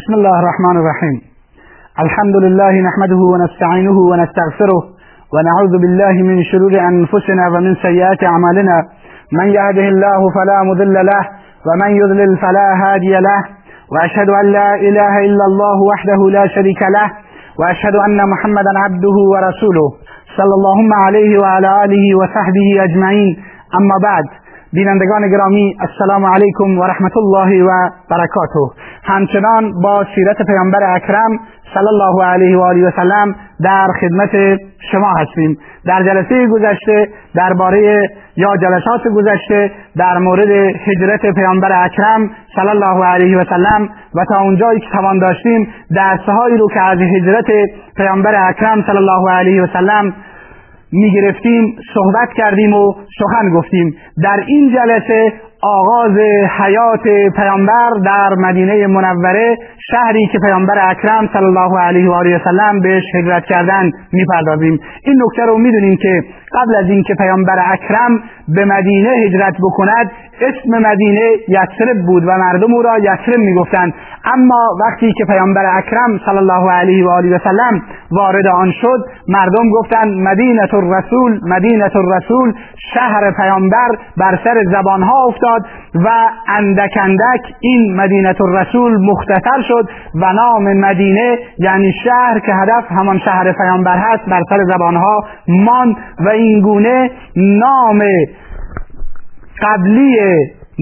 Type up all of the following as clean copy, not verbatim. بسم الله الرحمن الرحيم. الحمد لله نحمده ونستعينه ونستغفره ونعوذ بالله من شرور أنفسنا ومن سيئات أعمالنا. من يهده الله فلا مضل له ومن يضلل فلا هادي له. وأشهد أن لا إله إلا الله وحده لا شريك له وأشهد أن محمدا عبده ورسوله صلى الله عليه وعلى آله وصحبه أجمعين. أما بعد، بینندگان گرامی، السلام علیکم و رحمت الله و برکاته. همچنان با سیرت پیامبر اکرم صلی الله علیه و آله و سلم در خدمت شما هستیم. در جلسه گذشته درباره یا جلسات گذشته در مورد هجرت پیامبر اکرم صلی الله علیه و سلم و تا اونجایی که توان داشتیم درس‌هایی رو که از هجرت پیامبر اکرم صلی الله علیه و سلم می‌گرفتیم صحبت کردیم و سخن گفتیم. در این جلسه آغاز حیات پیامبر در مدینه منوره، شهری که پیامبر اکرم صلی الله علیه و آله و سلم بهش هجرت کردند، می‌پردازیم. این نکته رو می‌دونیم که قبل از اینکه پیامبر اکرم به مدینه هجرت بکند اسم مدینه یثرب بود و مردم او را یثرب می‌گفتند، اما وقتی که پیامبر اکرم صلی الله علیه و آله و سلم وارد آن شد مردم گفتند مدینه الرسول، مدینه الرسول، شهر پیامبر بر سر زبان‌ها افتاد و اندک اندک این مدینه الرسول مختصر شد و نام مدینه یعنی شهر که هدف همان شهر پیامبر هست بر سر زبانها ماند و این گونه نام قبلی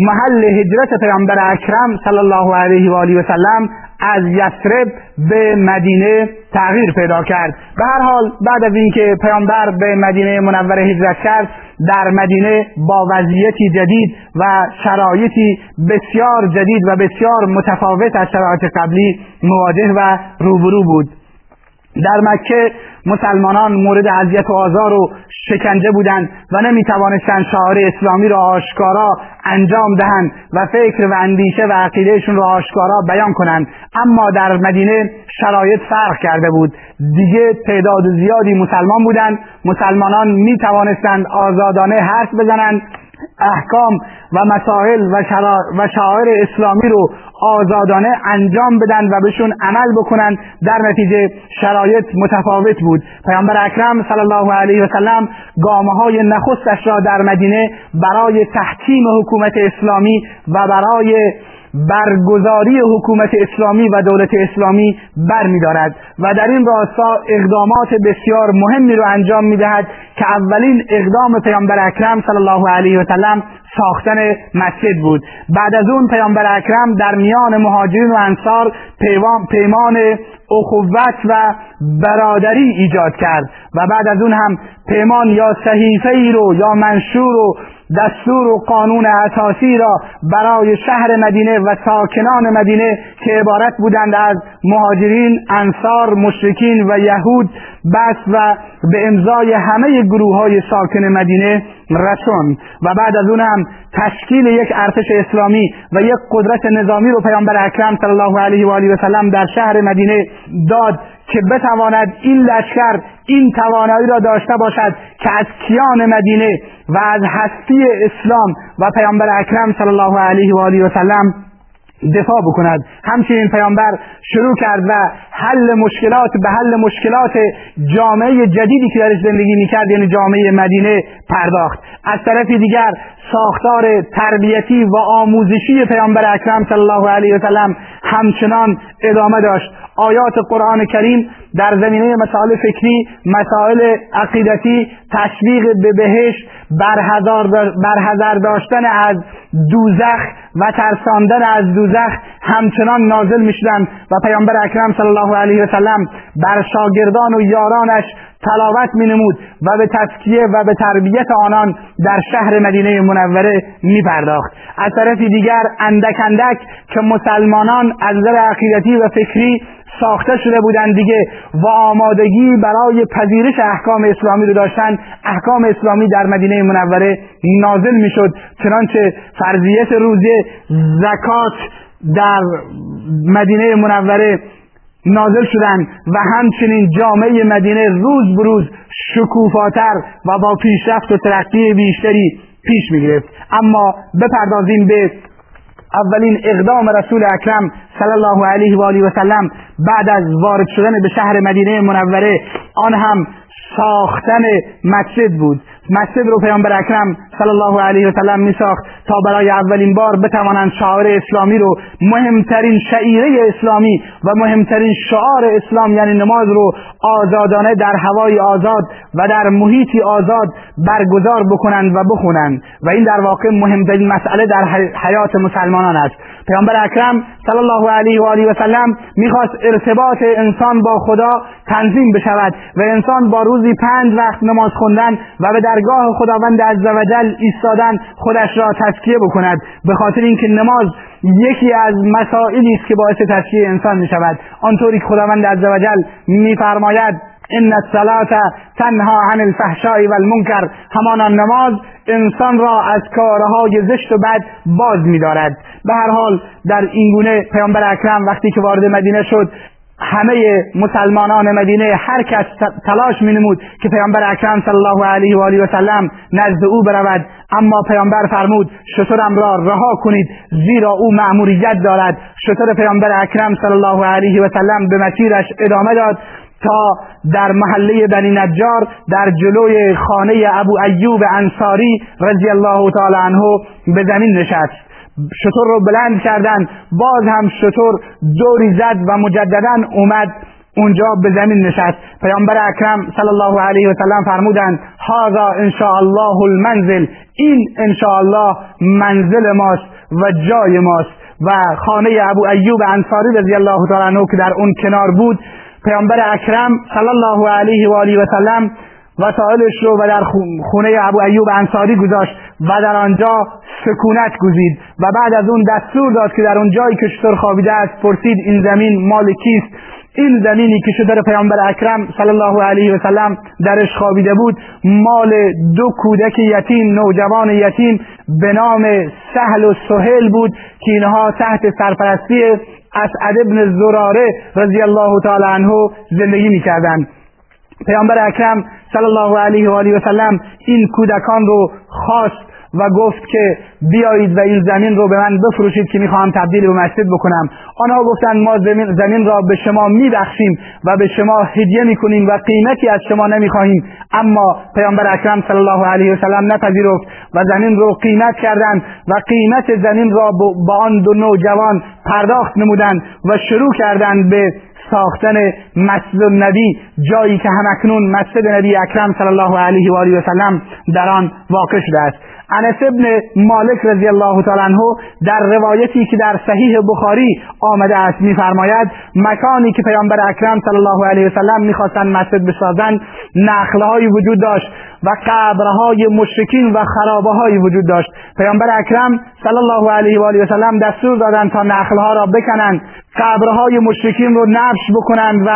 محل هجرت پیامبر اکرم صلی الله علیه و آله و سلم از یثرب به مدینه تغییر پیدا کرد. به هر حال بعد از اینکه پیامبر به مدینه منوره هجرت کرد در مدینه با وضعیتی جدید و شرایطی بسیار جدید و بسیار متفاوت از شرایط قبلی مواجه و روبرو بود. در مکه مسلمانان مورد اذیت و آزار و شکنجه بودند و نمیتوانستند شعار اسلامی را آشکارا انجام دهند و فکر و اندیشه و عقیدهشون را آشکارا بیان کنند، اما در مدینه شرایط فرق کرده بود. دیگه تعداد زیادی مسلمان بودند، مسلمانان میتوانستند آزادانه حرف بزنند، احکام و مسائل و شعائر اسلامی رو آزادانه انجام بدن و بهشون عمل بکنن. در نتیجه شرایط متفاوت بود. پیامبر اکرم صلی الله علیه و سلم گامهای نخستش را در مدینه برای تحکیم حکومت اسلامی و برای برگزاری حکومت اسلامی و دولت اسلامی برمی‌دارد و در این راستا اقدامات بسیار مهمی را انجام می‌دهد که اولین اقدام پیامبر اکرم صلی الله علیه و سلم ساختن مسجد بود. بعد از اون پیامبر اکرم در میان مهاجرین و انصار پیمان اخوت و برادری ایجاد کرد و بعد از اون هم پیمان یا صحیفه‌ای رو یا منشور و دستور و قانون اساسی را برای شهر مدینه و ساکنان مدینه که عبارت بودند از مهاجرین، انصار، مشرکین و یهود بست و به امضای همه گروه‌های ساکن مدینه رساند و بعد از اون هم تشکیل یک ارتش اسلامی و یک قدرت نظامی رو پیامبر اکرم صلی الله علیه و آله و سلم در شهر مدینه داد که بتواند این لشکر این توانایی را داشته باشد که از کیان مدینه و از هستی اسلام و پیامبر اکرم صلی الله علیه و آله و سلم دفاع بکند. همچنین پیامبر شروع کرد و به حل مشکلات جامعه جدیدی که درش زندگی میکرد یعنی جامعه مدینه پرداخت. از طرف دیگر ساختار تربیتی و آموزشی پیامبر اکرم صلی الله علیه و سلم همچنان ادامه داشت. آیات قرآن کریم در زمینه مسائل فکری، مسائل عقیدتی، تشویق به بهشت، برحذر داشتن از دوزخ و ترساندن از دوزخ همچنان نازل می‌شدند و پیامبر اکرم صلی الله علیه و سلم بر شاگردان و یارانش تلاوت می‌نمود و به تزکیه و به تربیت آنان در شهر مدینه منوره می‌پرداخت. از طرف دیگر اندک اندک که مسلمانان از نظر عقیدتی و فکری ساخته شده بودند دیگه و آمادگی برای پذیرش احکام اسلامی رو داشتند، احکام اسلامی در مدینه منوره نازل میشد، چنانچه فرضیت روزه، زکات در مدینه منوره نازل شدند و همچنین جامعه مدینه روز به روز شکوفاتر و با پیشرفت و ترقی بیشتری پیش می‌گرفت. اما بپردازیم به اولین اقدام رسول اکرم صلی الله علیه و آله و سلم بعد از وارد شدن به شهر مدینه منوره، آن هم ساختن مسجد بود. مسجد رو پیامبر اکرم صلی الله علیه و سلم می ساخت تا برای اولین بار بتوانند شعار اسلامی رو، مهمترین شعیره اسلامی و مهمترین شعار اسلام یعنی نماز رو آزادانه در هوای آزاد و در محیطی آزاد برگزار بکنند و بخونند، و این در واقع مهمترین مسئله در حیات مسلمانان است. پیامبر اکرم صلی الله علیه و آله و سلم میخواست ارتباط انسان با خدا تنظیم بشود و انسان با روزی 5 وقت نماز خواندن و به درگاه خداوند عزوجل ایستادن خودش را تزکیه بکند، به خاطر اینکه نماز یکی از مسائلی است که باعث تزکیه انسان می شود. آنطوری که خداوند عزوجل می فرماید ان الصلاة تنها عن الفحشاء والمنکر، همانا نماز انسان را از کارهای زشت و بد باز می دارد. به هر حال در این گونه پیامبر اکرم وقتی که وارد مدینه شد، همه مسلمانان مدینه هر کس تلاش می‌نمود که پیامبر اکرم صلی الله علیه و آله و سلم نزد او برود، اما پیامبر فرمود شترم را رها کنید زیرا او مأموریت دارد. شتر پیامبر اکرم صلی الله علیه و سلم به مسیرش ادامه داد تا در محله بنی نجار در جلوی خانه ابو ایوب انصاری رضی الله تعالی عنه به زمین نشست. شتر رو بلند کردن، باز هم شتر دوری زد و مجددا اومد اونجا به زمین نشست. پیامبر اکرم صلی الله علیه و سلم فرمودند هذا ان شاء الله المنزل، این ان شاء الله منزل ماست و جای ماست. و خانه ابو ایوب انصاری رضی الله تعالی عنه که در اون کنار بود، پیامبر اکرم صلی الله علیه و آله و سلم وسائلش رو و در خونه ابو ایوب انصاری گذاشت و در آنجا سکونت گزید و بعد از اون دستور داد که در اون جایی که شتر خوابیده است پرسید این زمین مال کیست؟ این زمینی که شتر پیامبر اکرم صلی الله علیه و سلم درش خوابیده بود مال 2 کودک یتیم، نوجوان یتیم به نام سهل و سهیل بود که اینها تحت سرپرستی اسعد ابن زراره رضی الله تعالی عنه زندگی می‌کردند. پیامبر اکرم صلی الله علیه و آله و سلم این کودکان رو خواست و گفت که بیایید و این زمین رو به من بفروشید که میخوام تبدیل به مسجد بکنم. آنها گفتند ما زمین را به شما میبخشیم و به شما هدیه میکنیم و قیمتی از شما نمیخواهیم، اما پیامبر اکرم صلی الله علیه و سلم نپذیرفت و زمین رو قیمت کردند و قیمت زمین را با آن 2 نوجوان پرداخت نمودند و شروع کردند به ساختن مسجد النبی، جایی که همکنون مسجد نبی اکرم صلی الله علیه و آله و سلم در آن واقع شده است. انس ابن مالک رضی الله تعالی عنه در روایتی که در صحیح بخاری آمده است می‌فرماید مکانی که پیامبر اکرم صلی الله علیه و سلم می‌خواستند مسجد بسازند نخله‌هایی وجود داشت و قبرهای مشرکین و خرابه‌هایی وجود داشت. پیامبر اکرم صلی الله علیه و آله و سلم دستور دادند تا نخله‌ها را بکنند، قبرهای مشرکین رو نبش بکنند و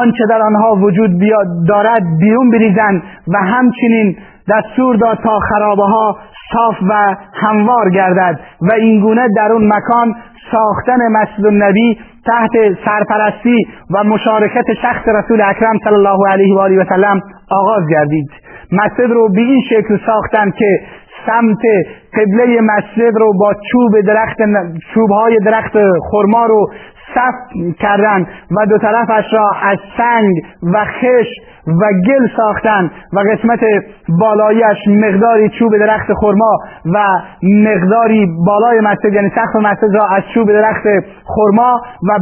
آنچه در آنها وجود دارد بیرون بریزند، و همچنین دستور داد تا خرابه ها صاف و هموار گردد. و اینگونه در اون مکان ساختن مسجد النبی تحت سرپرستی و مشارکت شخص رسول اکرم صلی الله علیه و آله و سلم آغاز گردید. مسجد رو به این شکل ساختن که سمت قبله مسجد رو با چوب‌های درخت خرما رو صف کردند و 2 طرفش را از سنگ و خشت و گل ساختند و قسمت بالاییش مقداری چوب درخت خرما و مقداری بالای مسجد یعنی سقف مسجد را از چوب درخت خرما و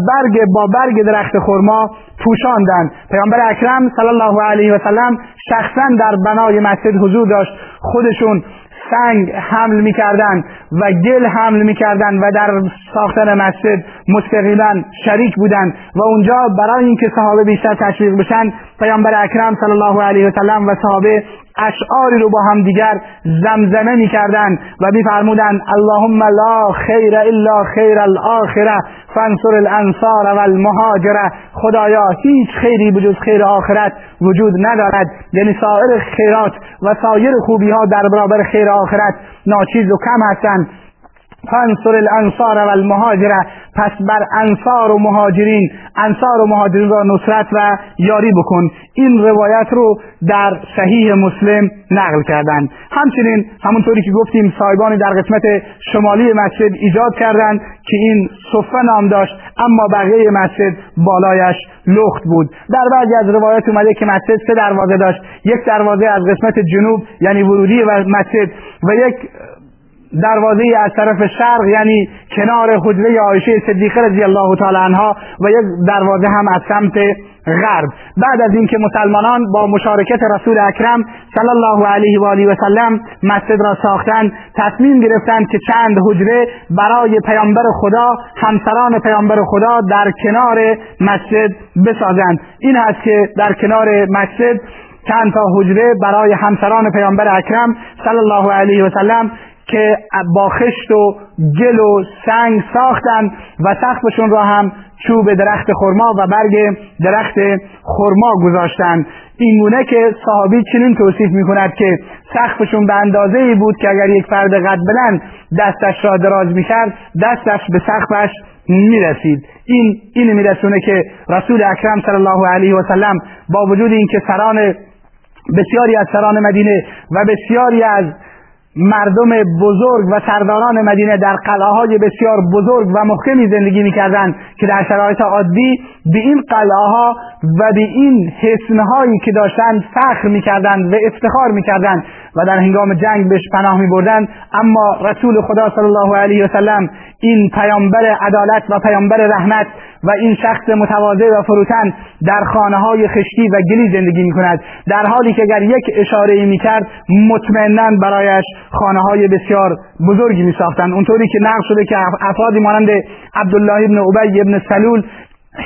برگ درخت خرما پوشاندند. پیامبر اکرم صلی الله علیه و سلم شخصا در بنای مسجد حضور داشت، خودشون سنگ حمل می‌کردند و گل حمل می‌کردند و در ساختن مسجد مستقیما شریک بودند. و اونجا برای اینکه صحابه بیشتر تشویق بشن، پیامبر اکرم صلی الله علیه و سلم و صحابه اشعاری رو با هم دیگر زمزمه می‌کردند و می‌فرمودند اللهم لا خیر الا خیر الاخره فانصر الانصار والمهاجره، خدایا هیچ خیری بجز خیر آخرت وجود ندارد، یعنی سایر خیرات و سایر خوبی‌ها در برابر خیر آخرت ناچیز و کم هستند. فانصر الانصار و المهاجره، پس بر انصار و مهاجرین را نصرت و یاری بکن. این روایت رو در صحیح مسلم نقل کردند. همچنین همونطوری که گفتیم صاحبانی در قسمت شمالی مسجد ایجاد کردند که این صفه نام داشت، اما بقیه مسجد بالایش لخت بود. در بعضی از روایات اومده که مسجد سه دروازه داشت، یک دروازه از قسمت جنوب یعنی ورودی و مسجد و یک دروازه از طرف شرق یعنی کنار حجره عایشه صدیقه رضی الله تعالی عنها و یک دروازه هم از سمت غرب. بعد از اینکه مسلمانان با مشارکت رسول اکرم صلی الله علیه و آله و سلم مسجد را ساختند، تصمیم گرفتند که چند حجره برای پیامبر خدا، همسران پیامبر خدا در کنار مسجد بسازند. این است که در کنار مسجد چند تا حجره برای همسران پیامبر اکرم صلی الله علیه و سلم که با خشت و گل و سنگ ساختن و سقفشون را هم چوب درخت خرما و برگ درخت خرما گذاشتن. اینگونه که صحابی چنین توصیف می‌کند که سقفشون به اندازه‌ای بود که اگر یک فرد قد بلند دستش را دراز می‌کرد دستش به سقفش می‌رسید. این می‌رسونه که رسول اکرم صلی الله علیه و سلم با وجود اینکه بسیاری از سران مدینه و بسیاری از مردم بزرگ و سرداران مدینه در قلعه‌های بسیار بزرگ و محکمی زندگی می‌کردند که در شرایط عادی به این قلعه‌ها و به این حصن‌هایی که داشتند فخر می‌کردند و افتخار می‌کردند و در هنگام جنگ بهش پناه می‌بردند، اما رسول خدا صلی الله علیه و سلم، این پیامبر عدالت و پیامبر رحمت و این شخص متواضع و فروتن، در خانه‌های خشتی و گلی زندگی می‌کند، در حالی که اگر یک اشاره‌ای می‌کرد مطمئناً برایش خانه‌های بسیار بزرگی می‌ساختند. اونطوری که نقل شده که افرادی مانند عبدالله ابن ابی ابن سلول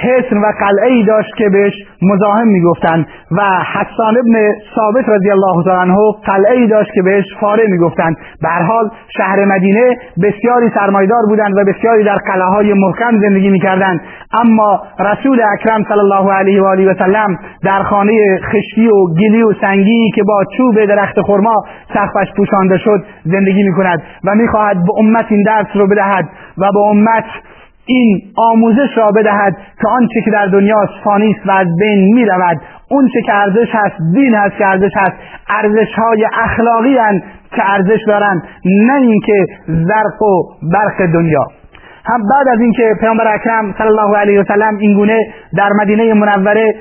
حصن و قلعه‌ای داشت که بهش مزاحم میگفتند و حسان ابن ثابت رضی الله تعالی عنه قلعه‌ای داشت که بهش فاره میگفتند. به هر حال شهر مدینه بسیاری سرمایه‌دار بودند و بسیاری در قلعه‌های محکم زندگی میکردند، اما رسول اکرم صلی الله علیه و آله و سلم در خانه خشتی و گلی و سنگی که با چوب درخت خرما سقفش پوشانده شد زندگی میکند و میخواهد به امت این درس رو بدهد و به امت این آموزش را بدهد که آنچه که در دنیا است فانی است و از بین می رود، اون چه که ارزش هست دین هست که ارزش هست، ارزش های اخلاقی هست که ارزش دارند، نه اینکه زرق و برق دنیا. هم بعد از اینکه پیامبر اکرم صلی الله علیه و سلم اینگونه در مدینه منوره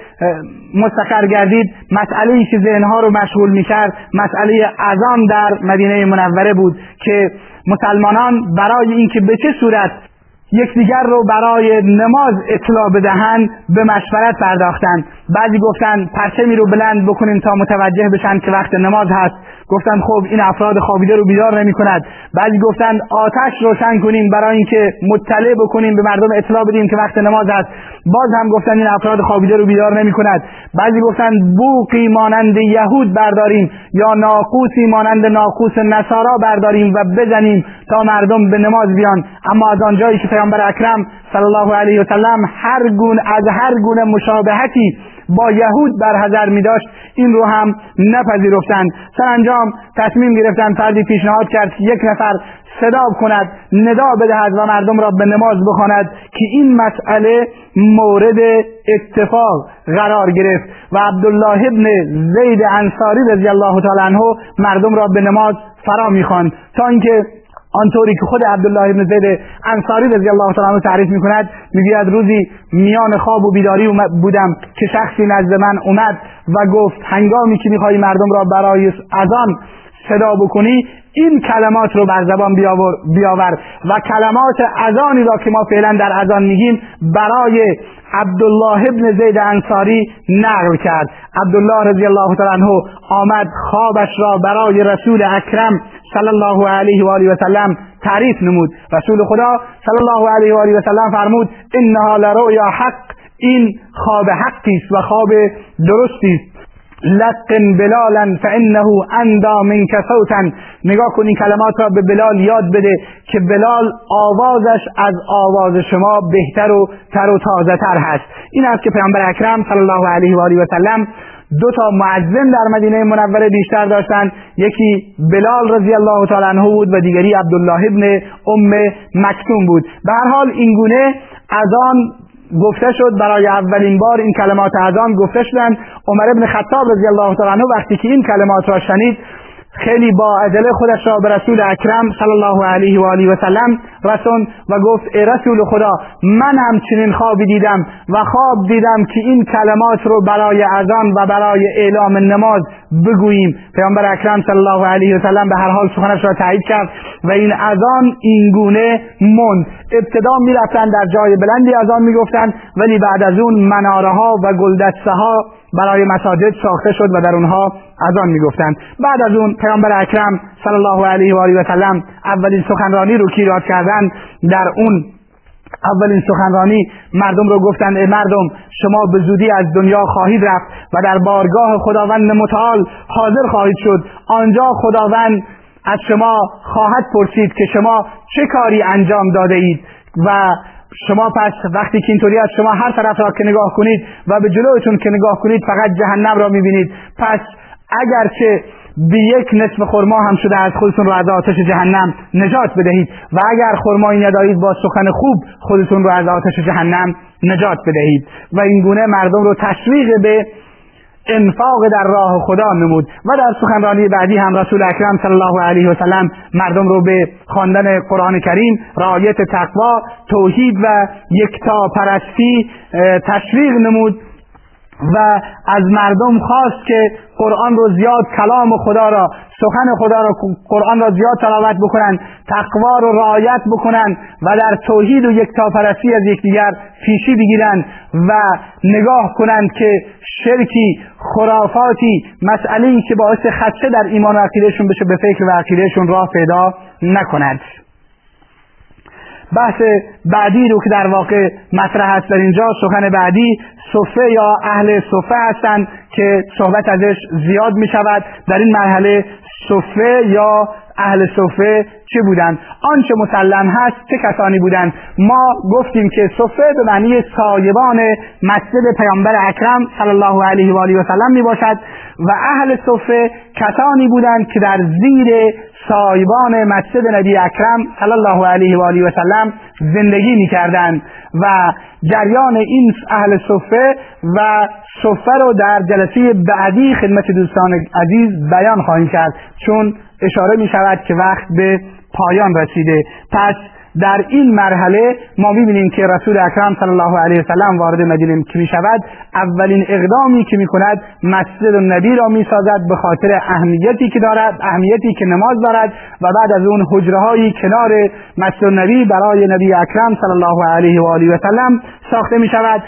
مستقر گردید، مسئله‌ای که ذهنها رو مشغول می‌کرد مسئله اذان در مدینه منوره بود که مسلمانان برای اینکه به چه صورت یکدیگر رو برای نماز اطلاع بدهند به مشورت پرداختند. بعضی گفتند پرچمی رو بلند بکنیم تا متوجه بشن که وقت نماز هست، گفتند خب این افراد خوابیده رو بیدار نمی‌کند. بعضی گفتند آتش روشن کنیم برای اینکه مطلع بکنیم، به مردم اطلاع بدیم که وقت نماز است، باز هم گفتند این افراد خوابیده رو بیدار نمی‌کند. بعضی گفتند بوقی مانند یهود برداریم یا ناقوسی مانند ناقوس نصارا برداریم و بزنیم تا مردم به نماز بیان. اما از آنجایی که پیامبر اکرم صلی الله علیه و سلم از هر گونه مشابهتی با یهود برحذر می‌داشت، این رو هم نپذیرفتند. سرانجام تصمیم گرفتند فردی پیشنهاد کرد یک نفر صدا کند، ندا بدهد و مردم را به نماز بخواند که این مسئله مورد اتفاق قرار گرفت و عبدالله ابن زید انصاری رضی الله تعالی عنه مردم را به نماز فرا می‌خواند، تا اینکه آنطوری که خود عبدالله بن زید انصاری رضی الله تعالی عنه تعریف می‌کند، می‌گوید روزی میان خواب و بیداری بودم که شخصی نزد من اومد و گفت هنگامی که می‌خوای مردم را برای اذان صدا بکنی این کلمات رو بر زبان بیاور و کلمات اذانی را که ما فعلا در اذان میگیم برای عبدالله ابن زید انصاری نقل کرد. عبدالله رضی الله تعالی عنه آمد خوابش را برای رسول اکرم صلی الله علیه و آله و سلم تعریف نمود. رسول خدا صلی الله علیه و آله و سلم فرمود انها لرؤیا حق، این خواب حقی است و خواب درستی است. لقن بلالا فانه اندى منك صوتا. نگاه کن این کلمات را به بلال یاد بده که بلال آوازش از آواز شما بهتر و تر و تازه تر هست. این است که پیامبر اکرم صلی الله علیه و آله و سلم دو تا معزم در مدینه منوره بیشتر داشتند، یکی بلال رضی الله تعالی عنه بود و دیگری عبدالله ابن ام مکتوم بود. به هر حال این گونه اذان گفته شد، برای اولین بار این کلمات اذان گفته شدند. عمر ابن خطاب رضی الله تعالی عنه وقتی که این کلمات را شنید خیلی با عجله خودش را به رسول اکرم صلی الله علیه و آله و سلم رساند و گفت ای رسول خدا، من هم چنین خوابی دیدم و خواب دیدم که این کلمات رو برای اذان و برای اعلام نماز بگوییم. پیامبر اکرم صلی الله علیه و سلم به هر حال سخنش را تایید کرد و این اذان این گونه موند. ابتدا می‌رفتند در جای بلندی اذان می‌گفتند، ولی بعد از اون مناره‌ها و گلدسته‌ها برای مساجد ساخته شد و در اونها اذان میگفتند. بعد از اون پیامبر اکرم صلی الله علیه و آله و سلم اولین سخنرانی رو که رد کردند، در اون اولین سخنرانی مردم رو گفتند ای مردم، شما به زودی از دنیا خواهید رفت و در بارگاه خداوند متعال حاضر خواهید شد. آنجا خداوند از شما خواهد پرسید که شما چه کاری انجام داده اید و شما پس وقتی که اینطوری از شما هر طرف را که نگاه کنید و به جلوتون که نگاه کنید فقط جهنم را میبینید، پس اگر که به یک نصف خرما هم شده از خودتون را از آتش جهنم نجات بدهید و اگر خرمایی ندارید با سخن خوب خودتون را از آتش جهنم نجات بدهید. و این گونه مردم را تشویق به انفاق در راه خدا نمود. و در سخنرانی بعدی هم رسول اکرم صلی الله علیه و سلم مردم رو به خواندن قرآن کریم، رعایت تقوا، توحید و یکتاپرستی تشویق نمود و از مردم خواست که قرآن رو زیاد، کلام خدا را، سخن خدا را، قرآن را زیاد تلاوت بکنن، تقوا رو رعایت بکنن و در توحید و یکتاپرستی از یکدیگر پیشی بگیرن و نگاه کنند که شرکی، خرافاتی، مسئله‌ای که باعث خدشه در ایمان و عقیدهشون بشه به فکر و عقیدهشون راه پیدا نکند. بحث بعدی رو که در واقع مطرح است در اینجا، سخن بعدی صفه یا اهل صفه هستند که صحبت ازش زیاد می شود. در این مرحله صفه یا اهل صفه چه بودند؟ آنچه مسلم هست چه کسانی بودند؟ ما گفتیم که صفه به معنی سایبان مسجد پیامبر اکرم صلی الله علیه و آله و سلم می باشد و اهل صفه کسانی بودند که در زیر سایبان مسجد نبی اکرم صلی الله علیه و آله و سلم زندگی می کردند. و جریان این اهل صفه و صفه رو در جلسه بعدی خدمت دوستان عزیز بیان خواهیم کرد، چون اشاره می شود که وقت به پایان رسیده. پس در این مرحله ما می‌بینیم که رسول اکرم صلی الله علیه و سلم وارد مدینه می شود. اولین اقدامی که می‌کند مسجد النبی را می‌سازد به خاطر اهمیتی که دارد، اهمیتی که نماز دارد. و بعد از اون حجره‌های کنار مسجد النبی برای نبی اکرم صلی الله علیه و آله و سلم ساخته می‌شود.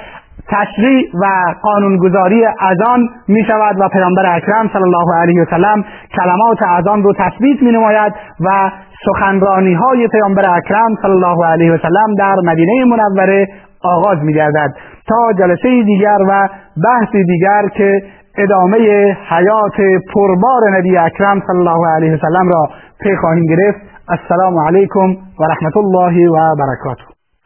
تشریع و قانونگذاری اذان می شود و پیامبر اکرم صلی الله علیه و سلم کلمات اذان رو تثبیت می نماید و سخنرانی های پیامبر اکرم صلی الله علیه و سلم در مدینه منوره آغاز می گردد تا جلسه دیگر و بحث دیگر که ادامه حیات پربار نبی اکرم صلی الله علیه و سلم را پی خواهیم گرفت. السلام علیکم و رحمت الله و برکاته.